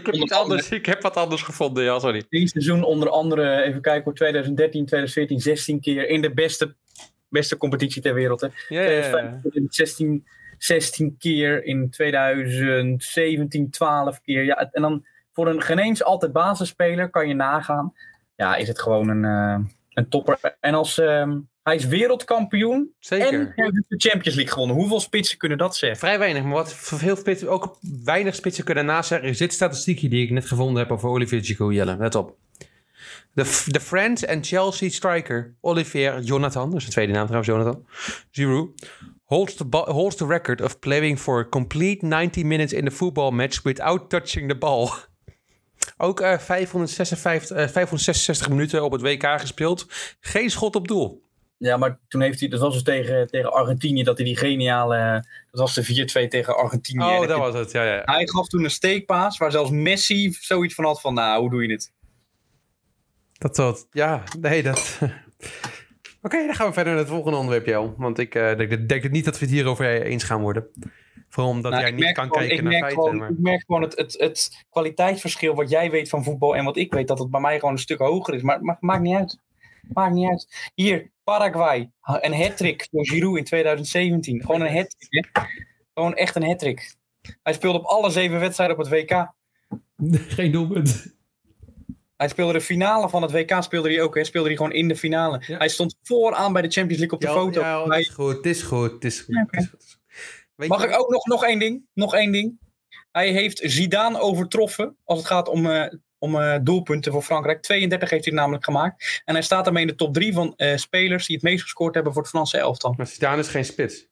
ik heb wat anders gevonden. Ja, sorry. Eén seizoen onder andere, even kijken hoor, 2013, 2014, 16 keer in de beste competitie ter wereld. Hè. Yeah. 16 keer in 2017, 12 keer. Ja, en dan voor een geen eens altijd basisspeler, kan je nagaan. Ja, is het gewoon een topper. En als... hij is wereldkampioen. Zeker. En hij heeft de Champions League gewonnen. Hoeveel spitsen kunnen dat zeggen? Vrij weinig, maar wat veel spitsen, ook weinig spitsen kunnen nazeggen, is dit statistiekje die ik net gevonden heb over Olivier Giroud. Jelle, let op. De French en Chelsea striker Olivier Jonathan, dus de tweede naam trouwens, Jonathan Giroud, holds the record of playing for a complete 90 minutes in the football match without touching the ball. Ook 566 minuten op het WK gespeeld. Geen schot op doel. Ja, maar toen heeft hij... Dat was dus tegen Argentinië, dat hij die geniale... Dat was de 4-2 tegen Argentinië. Oh, dat was het, ja. Hij gaf toen een steekpaas waar zelfs Messi zoiets van had van... Nou, hoe doe je dit? Dat... Oké, dan gaan we verder naar het volgende onderwerp, Jel. Want ik denk niet dat we het hierover eens gaan worden. Vooral omdat jij niet kan kijken naar feiten. Ik merk gewoon het kwaliteitsverschil wat jij weet van voetbal en wat ik weet... dat het bij mij gewoon een stuk hoger is. Maar maakt niet uit. Hier... Paraguay, een hat-trick voor Giroud in 2017. Gewoon een hat-trick, hè? Gewoon echt een hat-trick. Hij speelde op alle 7 wedstrijden op het WK. Geen doelpunt. Hij speelde de finale van het WK, speelde hij ook. Hè? Speelde hij gewoon in de finale. Ja. Hij stond vooraan bij de Champions League op de foto. Ja, het is goed, het is goed. Ja, okay. Mag ik ook nog één ding? Hij heeft Zidane overtroffen als het gaat om... doelpunten voor Frankrijk. 32 heeft hij namelijk gemaakt. En hij staat daarmee in de top 3 van spelers die het meest gescoord hebben voor het Franse elftal. Maar Zidane is geen spits. Ja,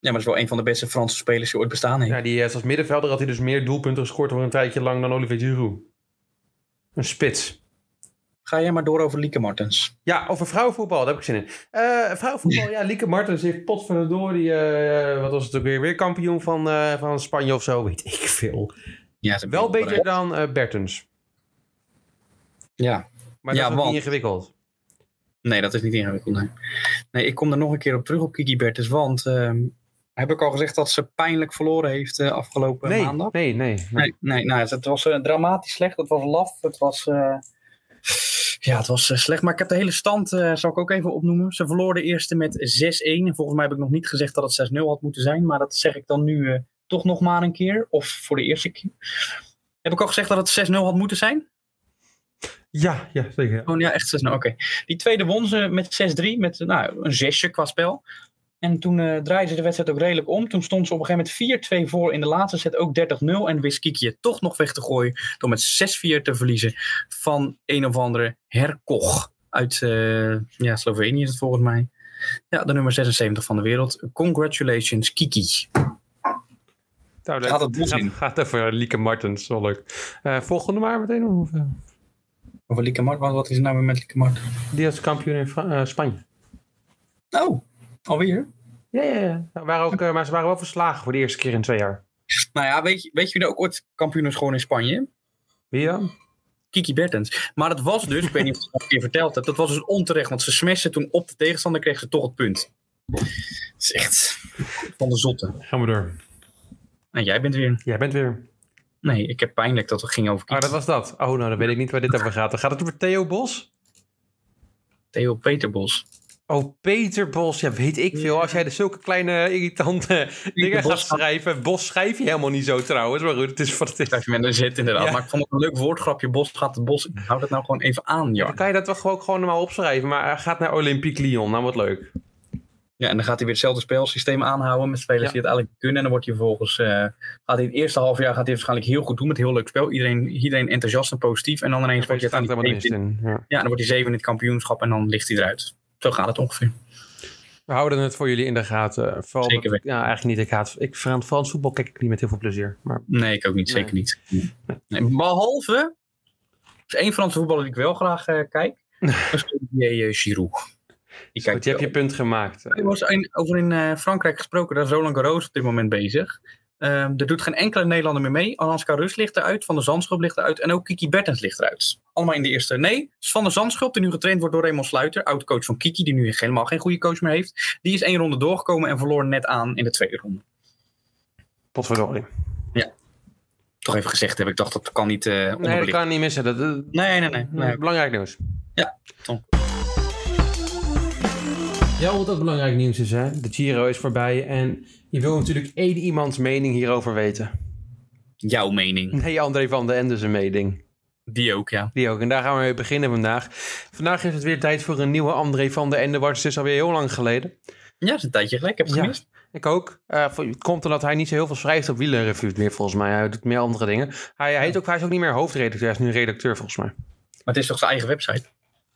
maar dat is wel een van de beste Franse spelers die ooit bestaan heeft. Ja, die als middenvelder had hij dus meer doelpunten gescoord voor een tijdje lang dan Olivier Giroud. Een spits. Ga jij maar door over Lieke Martens. Ja, over vrouwenvoetbal, daar heb ik zin in. Vrouwenvoetbal, ja, Lieke Martens heeft potverdorie, wat was het ook weer kampioen van Spanje of zo, weet ik veel. Ja, wel beter dan Bertens. Ja. Maar dat is niet ingewikkeld. Nee, dat is niet ingewikkeld. Nee, ik kom er nog een keer op terug op Kiki Bertens. Want heb ik al gezegd dat ze pijnlijk verloren heeft afgelopen maandag? Nee. Nou, het was dramatisch slecht. Het was laf. Het was... Het was slecht, maar ik heb de hele stand, zal ik ook even opnoemen. Ze verloor de eerste met 6-1. En volgens mij heb ik nog niet gezegd dat het 6-0 had moeten zijn. Maar dat zeg ik dan nu... toch nog maar een keer, of voor de eerste keer. Heb ik al gezegd dat het 6-0 had moeten zijn? Ja, zeker. Oh ja, echt 6-0, oké. Die tweede won ze met 6-3, met een zesje qua spel. En toen draaide ze de wedstrijd ook redelijk om. Toen stond ze op een gegeven moment 4-2 voor in de laatste set, ook 30-0. En wist Kiki het toch nog weg te gooien door met 6-4 te verliezen van een of andere Herkoch uit Slovenië is het volgens mij. Ja, de nummer 76 van de wereld. Congratulations, Kiki. Nou, gaat over Lieke Martens, wel leuk. Volgende maar meteen. Over Lieke Martens, wat is er nou weer met Lieke Martens? Die is kampioen in Spanje. Oh, alweer? Ja. Maar ze waren wel verslagen voor de eerste keer in 2 jaar. Nou ja, weet je wie er ook ooit kampioen is gewoon in Spanje? Wie dan? Kiki Bertens. Maar dat was dus, ik weet niet of ik het je verteld heb, dat was dus onterecht. Want ze smashte toen op de tegenstander, kreeg ze toch het punt. Dat is echt van de zotte. Gaan we door. En jij bent weer. Nee, ik heb pijnlijk dat het ging over Kiki. Ah, dat was dat. Oh, nou, dan weet ik niet waar dit over gaat. Dan gaat het over Theo Bosz? Theo Peter Bosz. Oh, Peter Bosz. Ja, weet ik veel. Als jij zulke kleine irritante dingen gaat schrijven. Bosz schrijf je helemaal niet zo trouwens. Maar goed, het is wat het is. Dat je er zit inderdaad. Ja. Maar ik vond het een leuk woordgrapje. Bosz gaat het bos. Hou dat nou gewoon even aan, joh. Dan kan je dat toch ook gewoon normaal opschrijven. Maar hij gaat naar Olympique Lyon. Nou, wat leuk. Ja, en dan gaat hij weer hetzelfde spelsysteem aanhouden met spelers die het eigenlijk kunnen. En dan wordt hij vervolgens, gaat hij het eerste halfjaar waarschijnlijk heel goed doen met een heel leuk spel. Iedereen enthousiast en positief. En dan ineens wordt hij dan wordt hij 7 in het kampioenschap en dan ligt hij eruit. Zo gaat het ongeveer. We houden het voor jullie in de gaten. Vooral zeker weten. Nou, eigenlijk niet. Ik van Frans voetbal kijk ik niet met heel veel plezier. Maar... Nee, ik ook niet. Zeker niet. Nee. Behalve, er is 1 Franse voetballer die ik wel graag kijk. Dat is Olivier Giroud. Je hebt je punt gemaakt. Er was over in Frankrijk gesproken. Daar is Roland Garros op dit moment bezig. Er doet geen enkele Nederlander meer mee. Alexei Lutsenko ligt eruit. Van de Zandschulp ligt eruit. En ook Kiki Bertens ligt eruit. Allemaal in de eerste. Nee, Van de Zandschulp, die nu getraind wordt door Raymond Sluiter. Oud-coach van Kiki, die nu helemaal geen goede coach meer heeft. Die is 1 ronde doorgekomen en verloor net aan in de tweede ronde. Potverdorie. Ja. toch even gezegd heb. Ik dacht, dat kan niet onderbelicht. Nee, dat kan niet missen. Nee. Belangrijk nieuws. Ja, Tom. Ja, wat ook belangrijk nieuws is, hè. De Giro is voorbij en je wil natuurlijk één iemands mening hierover weten. Jouw mening? Nee, André van der Ende zijn mening. Die ook, ja. Die ook. En daar gaan we mee beginnen vandaag. Vandaag is het weer tijd voor een nieuwe André van der Ende. Het is alweer heel lang geleden. Ja, dat is een tijdje geleden. Ik heb het gemist. Ik ook. Het komt omdat hij niet zo heel veel schrijft op wielerreview meer, volgens mij. Hij doet meer andere dingen. Hij is ook niet meer hoofdredacteur. Hij is nu redacteur, volgens mij. Maar het is toch zijn eigen website?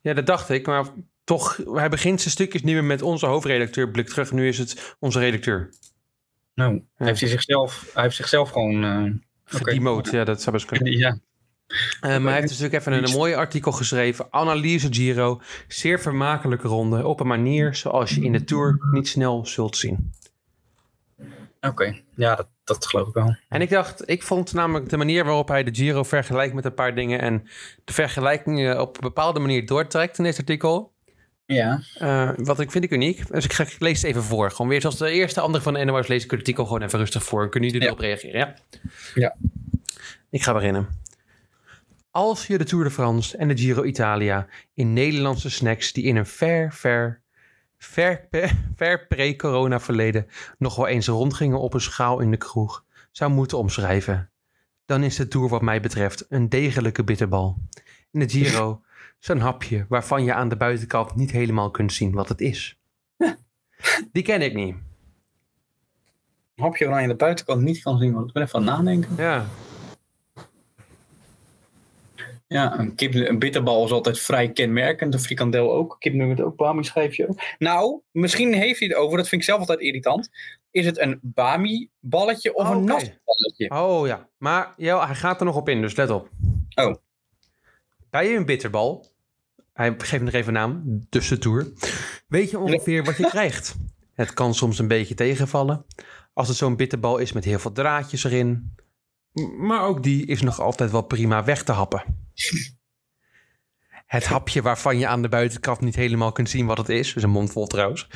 Ja, dat dacht ik. Maar toch, hij begint zijn stukjes nu weer met onze hoofdredacteur. Blik terug, nu is het onze redacteur. Nou, hij heeft zichzelf gewoon... gedemoot, okay. Ja, dat zou best kunnen. Ja. Maar hij heeft dus natuurlijk even een mooi artikel geschreven. Analyse Giro. Zeer vermakelijke ronde. Op een manier zoals je in de Tour niet snel zult zien. Oké. Ja, dat geloof ik wel. En ik vond namelijk de manier waarop hij de Giro vergelijkt met een paar dingen. En de vergelijkingen op een bepaalde manier doortrekt in dit artikel. Ja. Wat ik vind ik uniek. Dus ik lees het even voor. Gewoon weer zoals de eerste andere van de NOS lees ik het artikel gewoon even rustig voor. En kunnen jullie erop reageren, ja? Ja. Ik ga beginnen. Als je de Tour de France en de Giro Italia in Nederlandse snacks die in een ver pre-corona verleden nog wel eens rondgingen op een schaal in de kroeg zou moeten omschrijven, dan is de Tour wat mij betreft een degelijke bitterbal. En de Giro zo'n hapje waarvan je aan de buitenkant niet helemaal kunt zien wat het is. Die ken ik niet. Een hapje waarvan je aan de buitenkant niet kan zien, want ik ben even aan het nadenken. Ja. Ja, een bitterbal is altijd vrij kenmerkend. Een frikandel ook. Kipnugget ook. Bami-schijfje ook. Nou, misschien heeft hij het over. Dat vind ik zelf altijd irritant. Is het een Bami-balletje of een nat balletje? Oh ja. Maar hij gaat er nog op in, dus let op. Oh. Bij een bitterbal. Hij geeft nog even een naam. Tussentoer. Weet je ongeveer wat je krijgt. Het kan soms een beetje tegenvallen. Als het zo'n bitterbal is met heel veel draadjes erin. Maar ook die is nog altijd wel prima weg te happen. Het hapje waarvan je aan de buitenkant niet helemaal kunt zien wat het is. Dus een mondvol trouwens.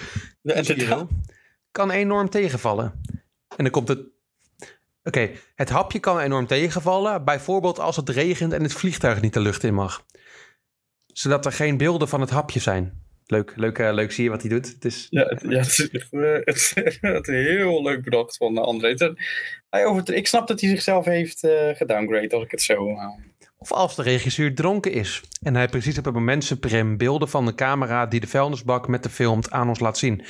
Giro, kan enorm tegenvallen. En dan komt het... Oké, het hapje kan enorm tegenvallen. Bijvoorbeeld als het regent en het vliegtuig niet de lucht in mag. Zodat er geen beelden van het hapje zijn. Leuk, zie je wat hij doet. Het is... Ja, het is heel leuk bedacht van André. Ik snap dat hij zichzelf heeft gedowngrade, als ik het zo... Of als de regisseur dronken is en hij precies op het moment zijn prem beelden van de camera die de vuilnisbak met de filmt aan ons laat zien.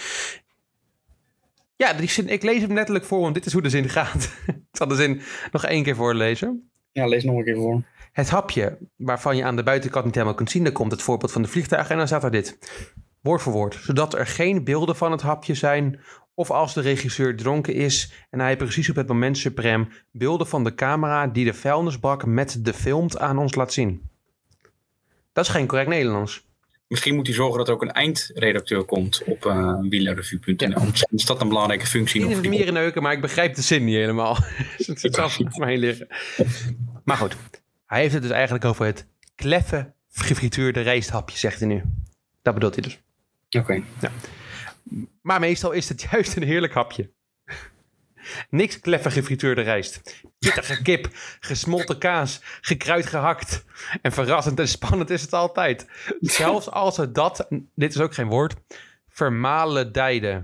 Ja, die zin, ik lees hem letterlijk voor, want dit is hoe de zin gaat. Ik zal de zin nog één keer voorlezen. Ja, lees nog een keer voor. Het hapje waarvan je aan de buitenkant niet helemaal kunt zien, daar komt het voorbeeld van de vliegtuigen en dan staat er dit. Woord voor woord, zodat er geen beelden van het hapje zijn. Of als de regisseur dronken is en hij precies op het moment suprem beelden van de camera die de vuilnisbak met de filmt aan ons laat zien. Dat is geen correct Nederlands. Misschien moet hij zorgen dat er ook een eindredacteur komt op wielerreview.nl. Ja. Is dat een belangrijke functie? Niet meer in neuken, maar ik begrijp de zin niet helemaal. Het zit zelfs voor mij liggen. Maar goed, hij heeft het dus eigenlijk over het kleffe gefrituurde rijsthapje, zegt hij nu. Dat bedoelt hij dus. Oké. Ja. Maar meestal is het juist een heerlijk hapje. Niks kleffe gefrituurde rijst. Pittige kip, gesmolten kaas, gekruid gehakt. En verrassend en spannend is het altijd. Zelfs als het dat, dit is ook geen woord, vermalendijde.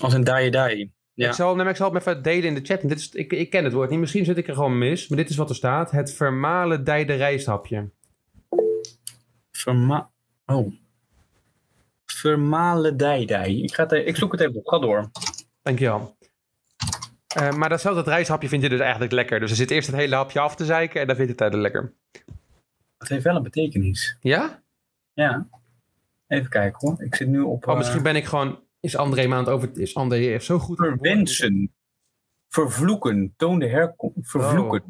Als een daie. Ja. Ik zal het even delen in de chat. Dit is, ik ken het woord niet, misschien zit ik er gewoon mis. Maar dit is wat er staat. Het vermalendijde rijsthapje. Vermalendijde. Ik zoek het even op. Ga door. Dankjewel. Maar datzelfde rijshapje vind je dus eigenlijk lekker. Dus er zit eerst het hele hapje af te zeiken en dan vindt het eigenlijk lekker. Het heeft wel een betekenis. Ja? Ja. Even kijken hoor. Ik zit nu op... misschien ben ik gewoon... Is André maand over... Is André zo goed... Verwensen. Vervloeken. Toon de herkomst. Vervloeken. Oh.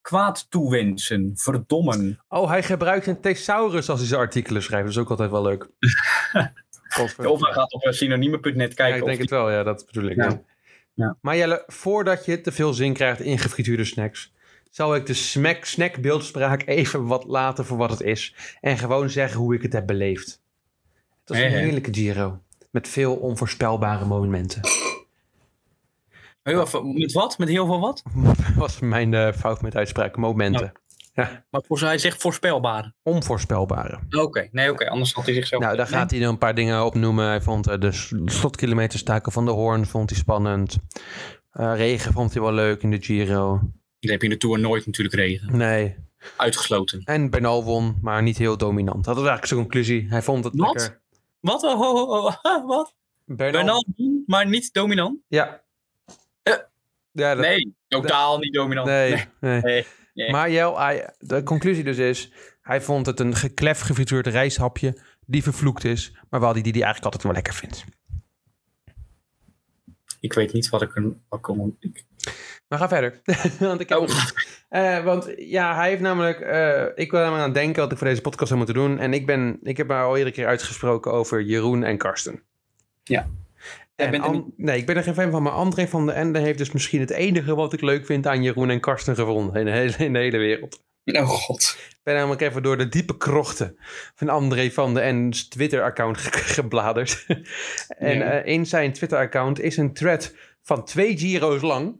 Kwaad toewensen, verdommen. Oh, hij gebruikt een thesaurus als hij zijn artikelen schrijft. Dat is ook altijd wel leuk. Of hij gaat op synoniemen.net kijken. Ja, ik denk het wel, ja, dat bedoel ik. Ja. Ja. Maar Jelle, voordat je te veel zin krijgt in gefrituurde snacks, zal ik de snackbeeldspraak even wat laten voor wat het is. En gewoon zeggen hoe ik het heb beleefd. Het was een heerlijke Giro. Met veel onvoorspelbare momenten. Heel veel, met wat? Met heel veel wat? Dat was mijn fout met uitspraak. Momenten. Nou, ja. Maar hij zegt voorspelbare. Onvoorspelbare. Oké. Nee, oké. Anders had hij zichzelf... Nou, daar gaat hij dan een paar dingen opnoemen. Hij vond de slotkilometerstaken van de Hoorn vond hij spannend. Regen vond hij wel leuk in de Giro. Dan heb je in de Tour nooit natuurlijk regen. Nee. Uitgesloten. En Bernal won, maar niet heel dominant. Dat was eigenlijk zijn conclusie. Hij vond het wat? Lekker. Wat? Wat? Bernal won, maar niet dominant? Ja. Ja, dat... Nee, totaal niet dominant. Nee. Maar de conclusie dus is... Hij vond het een geklef gefrituurd rijsthapje... die vervloekt is... maar wel die hij eigenlijk altijd wel lekker vindt. Ik weet niet wat ik... Maar ga verder. Want ja, hij heeft namelijk... ik wil helemaal aan denken wat ik voor deze podcast zou moeten doen... en ik heb haar al iedere keer uitgesproken... over Jeroen en Karsten. Ja. Nee, ik ben er geen fan van, maar André van der Ende heeft dus misschien het enige wat ik leuk vind aan Jeroen en Karsten gevonden in de hele wereld. Oh god. Ik ben namelijk even door de diepe krochten van André van der Ende's Twitter-account gebladerd. En in zijn Twitter-account is een thread van 2 Giro's lang,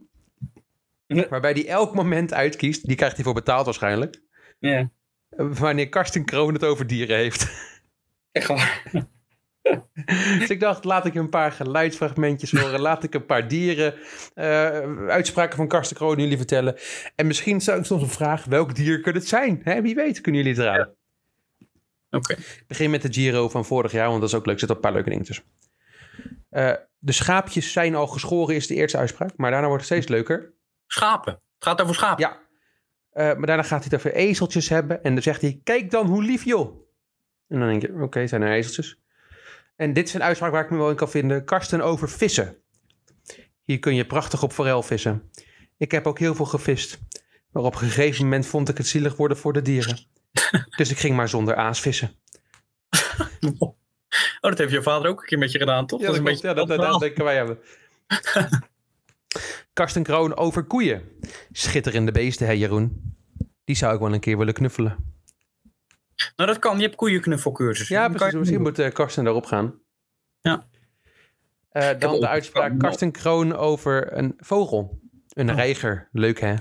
waarbij hij elk moment uitkiest, die krijgt hij voor betaald waarschijnlijk, wanneer Karsten Kroon het over dieren heeft. Echt waar? Dus ik dacht, laat ik een paar geluidsfragmentjes horen. Laat ik een paar dieren, uitspraken van Karsten Kroon jullie vertellen. En misschien zou ik soms een vraag, welk dier kan het zijn? Hè, wie weet, kunnen jullie het raden? Oké. Begin met de Giro van vorig jaar, want dat is ook leuk. Er zitten een paar leuke dingen tussen. De schaapjes zijn al geschoren, is de eerste uitspraak. Maar daarna wordt het steeds leuker. Schapen. Het gaat over schapen. Ja. Maar daarna gaat hij het over ezeltjes hebben. En dan zegt hij, kijk dan hoe lief joh. En dan denk je, oké, zijn er ezeltjes? En dit is een uitspraak waar ik me wel in kan vinden. Karsten over vissen. Hier kun je prachtig op forel vissen. Ik heb ook heel veel gevist. Maar op een gegeven moment vond ik het zielig worden voor de dieren. Dus ik ging maar zonder aas vissen. Oh, dat heeft je vader ook een keer met je gedaan, toch? Ja, dat is een beetje... dat denken wij hebben. Karsten Kroon over koeien. Schitterende beesten, hè Jeroen? Die zou ik wel een keer willen knuffelen. Nou, dat kan. Je hebt koeienknuffelcursus. Ja, precies. Misschien moet Karsten daarop gaan. Ja. Dan de uitspraak Karsten Kroon over een vogel. Een reiger. Leuk, hè?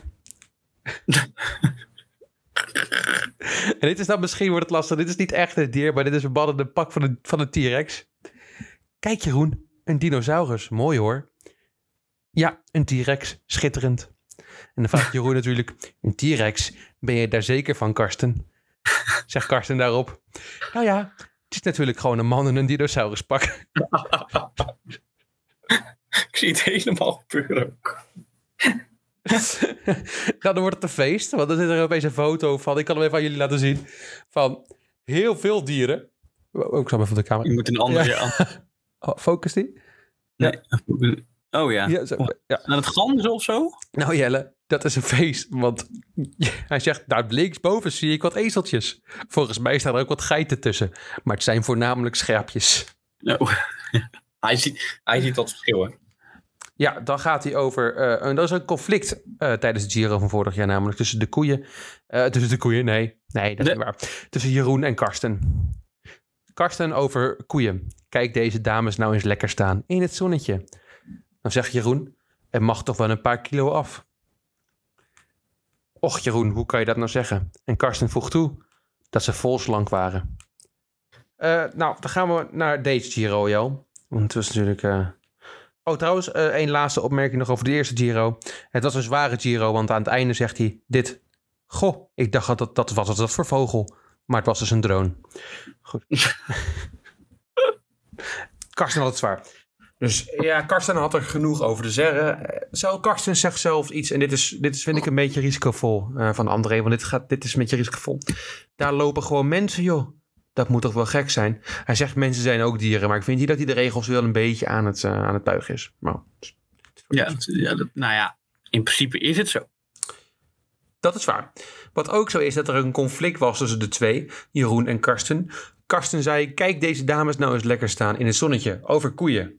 En dit is dan misschien, wordt het lastig. Dit is niet echt het dier, maar dit is een baddende pak van de T-Rex. Kijk, Jeroen. Een dinosaurus. Mooi, hoor. Ja, een T-Rex. Schitterend. En dan vraagt Jeroen natuurlijk... Een T-Rex? Ben je daar zeker van, Karsten? Zegt Karsten daarop. Nou ja, het is natuurlijk gewoon een man in een dinosauruspak. Ik zie het helemaal puur ook. Dan wordt het een feest. Want er zit er opeens een foto van. Ik kan hem even aan jullie laten zien. Van heel veel dieren. Oh, ik zal even op de camera. Je moet een ander focus die? Nee. Ja. Oh ja. Aan het ganzen of zo? Nou Jelle. Dat is een feest, want hij zegt... daar linksboven zie ik wat ezeltjes. Volgens mij staan er ook wat geiten tussen. Maar het zijn voornamelijk scherpjes. Oh. Hij ziet dat verschil, hè? Ja, dan gaat hij over... en dat is een conflict tijdens de Giro van vorig jaar namelijk. Tussen de koeien... Nee, dat is niet waar. Tussen Jeroen en Karsten. Karsten over koeien. Kijk deze dames nou eens lekker staan. In het zonnetje. Dan zegt Jeroen... er mag toch wel een paar kilo af. Och Jeroen, hoe kan je dat nou zeggen? En Karsten voegt toe dat ze vol slank waren. Nou, dan gaan we naar deze Giro, Jo. Want het was natuurlijk... Oh, trouwens, één laatste opmerking nog over de eerste Giro. Het was een zware Giro, want aan het einde zegt hij dit. Goh, ik dacht dat was het dat voor vogel. Maar het was dus een drone. Goed. Karsten had het zwaar. Dus ja, Karsten had er genoeg over te zeggen. Karsten zegt zelf iets... en dit is vind ik een beetje risicovol van André... want dit is een beetje risicovol. Daar lopen gewoon mensen, joh. Dat moet toch wel gek zijn? Hij zegt mensen zijn ook dieren... maar ik vind niet dat hij de regels wel een beetje aan het buigen is. Maar, in principe is het zo. Dat is waar. Wat ook zo is dat er een conflict was tussen de twee... Jeroen en Karsten. Karsten zei, kijk deze dames nou eens lekker staan... in het zonnetje, over koeien...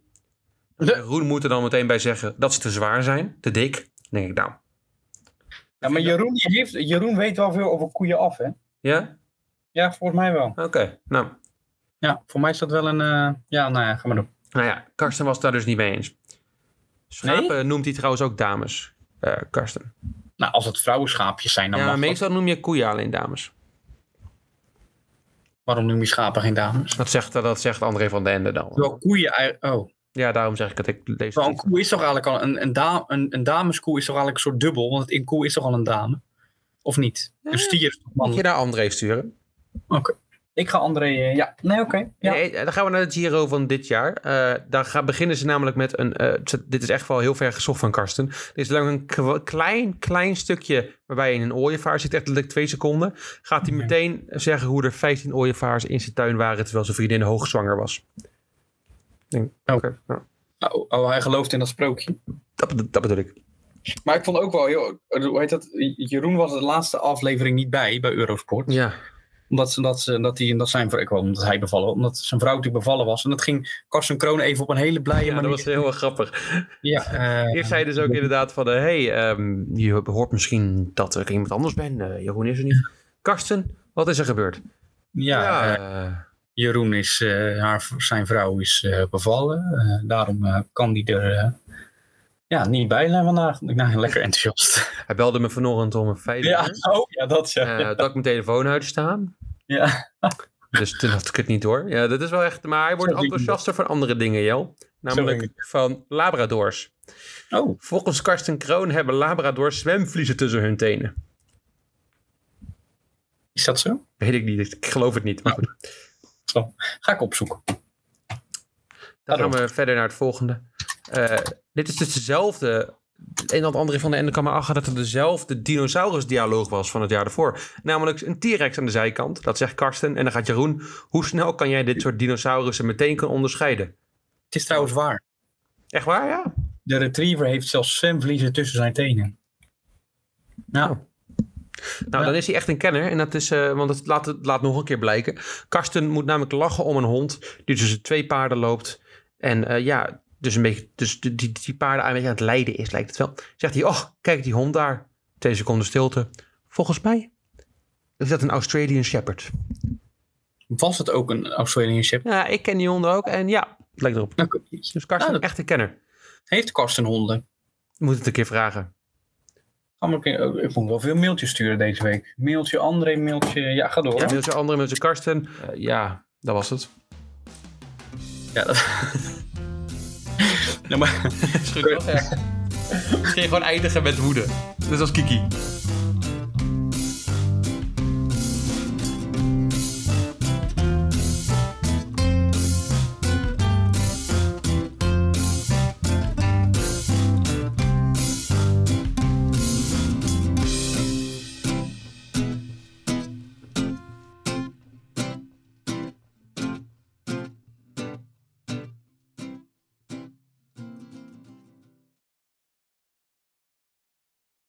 Jeroen moet er dan meteen bij zeggen dat ze te zwaar zijn, te dik, denk ik nou. Ja, maar Jeroen weet wel veel over koeien af, hè? Ja? Ja, volgens mij wel. Oké, nou. Ja, voor mij is dat wel een... ja, nou ja, ga maar doen. Nou ja, Karsten was daar dus niet mee eens. Schapen noemt hij trouwens ook dames, Karsten. Nou, als het vrouwenschaapjes zijn, dan mag maar meestal noem je koeien alleen dames. Waarom noem je schapen geen dames? Dat zegt André van der Ende dan. Wel koeien, oh. Ja, daarom zeg ik dat ik deze... Maar een koe is toch eigenlijk al... Een dameskoe is toch eigenlijk een soort dubbel? Want een koe is toch al een dame? Of niet? Een stier is toch mannelijk? Moet je naar André sturen? Oké. Ik ga André... ja. Nee, oké. Ja. Nee, dan gaan we naar de Giro van dit jaar. Daar beginnen ze namelijk met een... dit is echt wel heel ver gezocht van Karsten. Er is lang een klein stukje waarbij je in een ooievaar zit. Echt letterlijk 2 seconden. Gaat hij meteen zeggen hoe er 15 ooievaars in zijn tuin waren... terwijl zijn vriendin hoogzwanger was. Okay. Oh, hij gelooft in dat sprookje. Dat bedoel ik. Maar ik vond ook wel heel... Hoe heet dat? Jeroen was de laatste aflevering niet bij Eurosport. Ja. Omdat zijn vrouw natuurlijk bevallen was. En dat ging Karsten Kroon even op een hele blije manier. Dat was heel grappig. Ja, eerst zei dus ook inderdaad van... je hoort misschien dat er iemand anders ben. Jeroen is er niet. Karsten, wat is er gebeurd? Jeroen is... zijn vrouw is bevallen. Daarom kan die er... niet bij zijn vandaag. Ik ben lekker enthousiast. Hij belde me vanochtend om 5:00. Dat ik mijn telefoon uitstaan. Ja. Dus toen had ik het niet door. Ja, dat is wel echt... Maar hij wordt enthousiaster van andere dingen, Jel. Namelijk van labradors. Oh. Volgens Karsten Kroon hebben labradors zwemvliezen tussen hun tenen. Is dat zo? Weet ik niet. Ik geloof het niet. Maar goed. Ga ik opzoeken. Dan gaan we verder naar het volgende. Dit is dus dezelfde... Een of andere van de Ende kwam erachter dat het dezelfde dinosaurusdialoog was van het jaar ervoor. Namelijk een T-Rex aan de zijkant. Dat zegt Karsten. En dan gaat Jeroen. Hoe snel kan jij dit soort dinosaurussen meteen kunnen onderscheiden? Het is trouwens waar. Echt waar, ja? De retriever heeft zelfs zwemvliezen tussen zijn tenen. Nou, dan is hij echt een kenner. En dat is, want het laat nog een keer blijken. Karsten moet namelijk lachen om een hond die tussen 2 paarden loopt. En dus een beetje die paarden aan het lijden is, lijkt het wel. Zegt hij, oh, kijk die hond daar. 2 seconden stilte. Volgens mij is dat een Australian Shepherd. Was het ook een Australian Shepherd? Ja, ik ken die honden ook. En ja, het lijkt erop. Okay. Dus Karsten, echt een kenner. Heeft Karsten honden? Moet het een keer vragen. Ik vond wel veel mailtjes sturen deze week. Mailtje André, mailtje... Ja, ga door. Ja, mailtje André, mailtje Karsten. Dat was het. Ja, dat... Misschien gewoon eindigen met woede. Net als Kiki.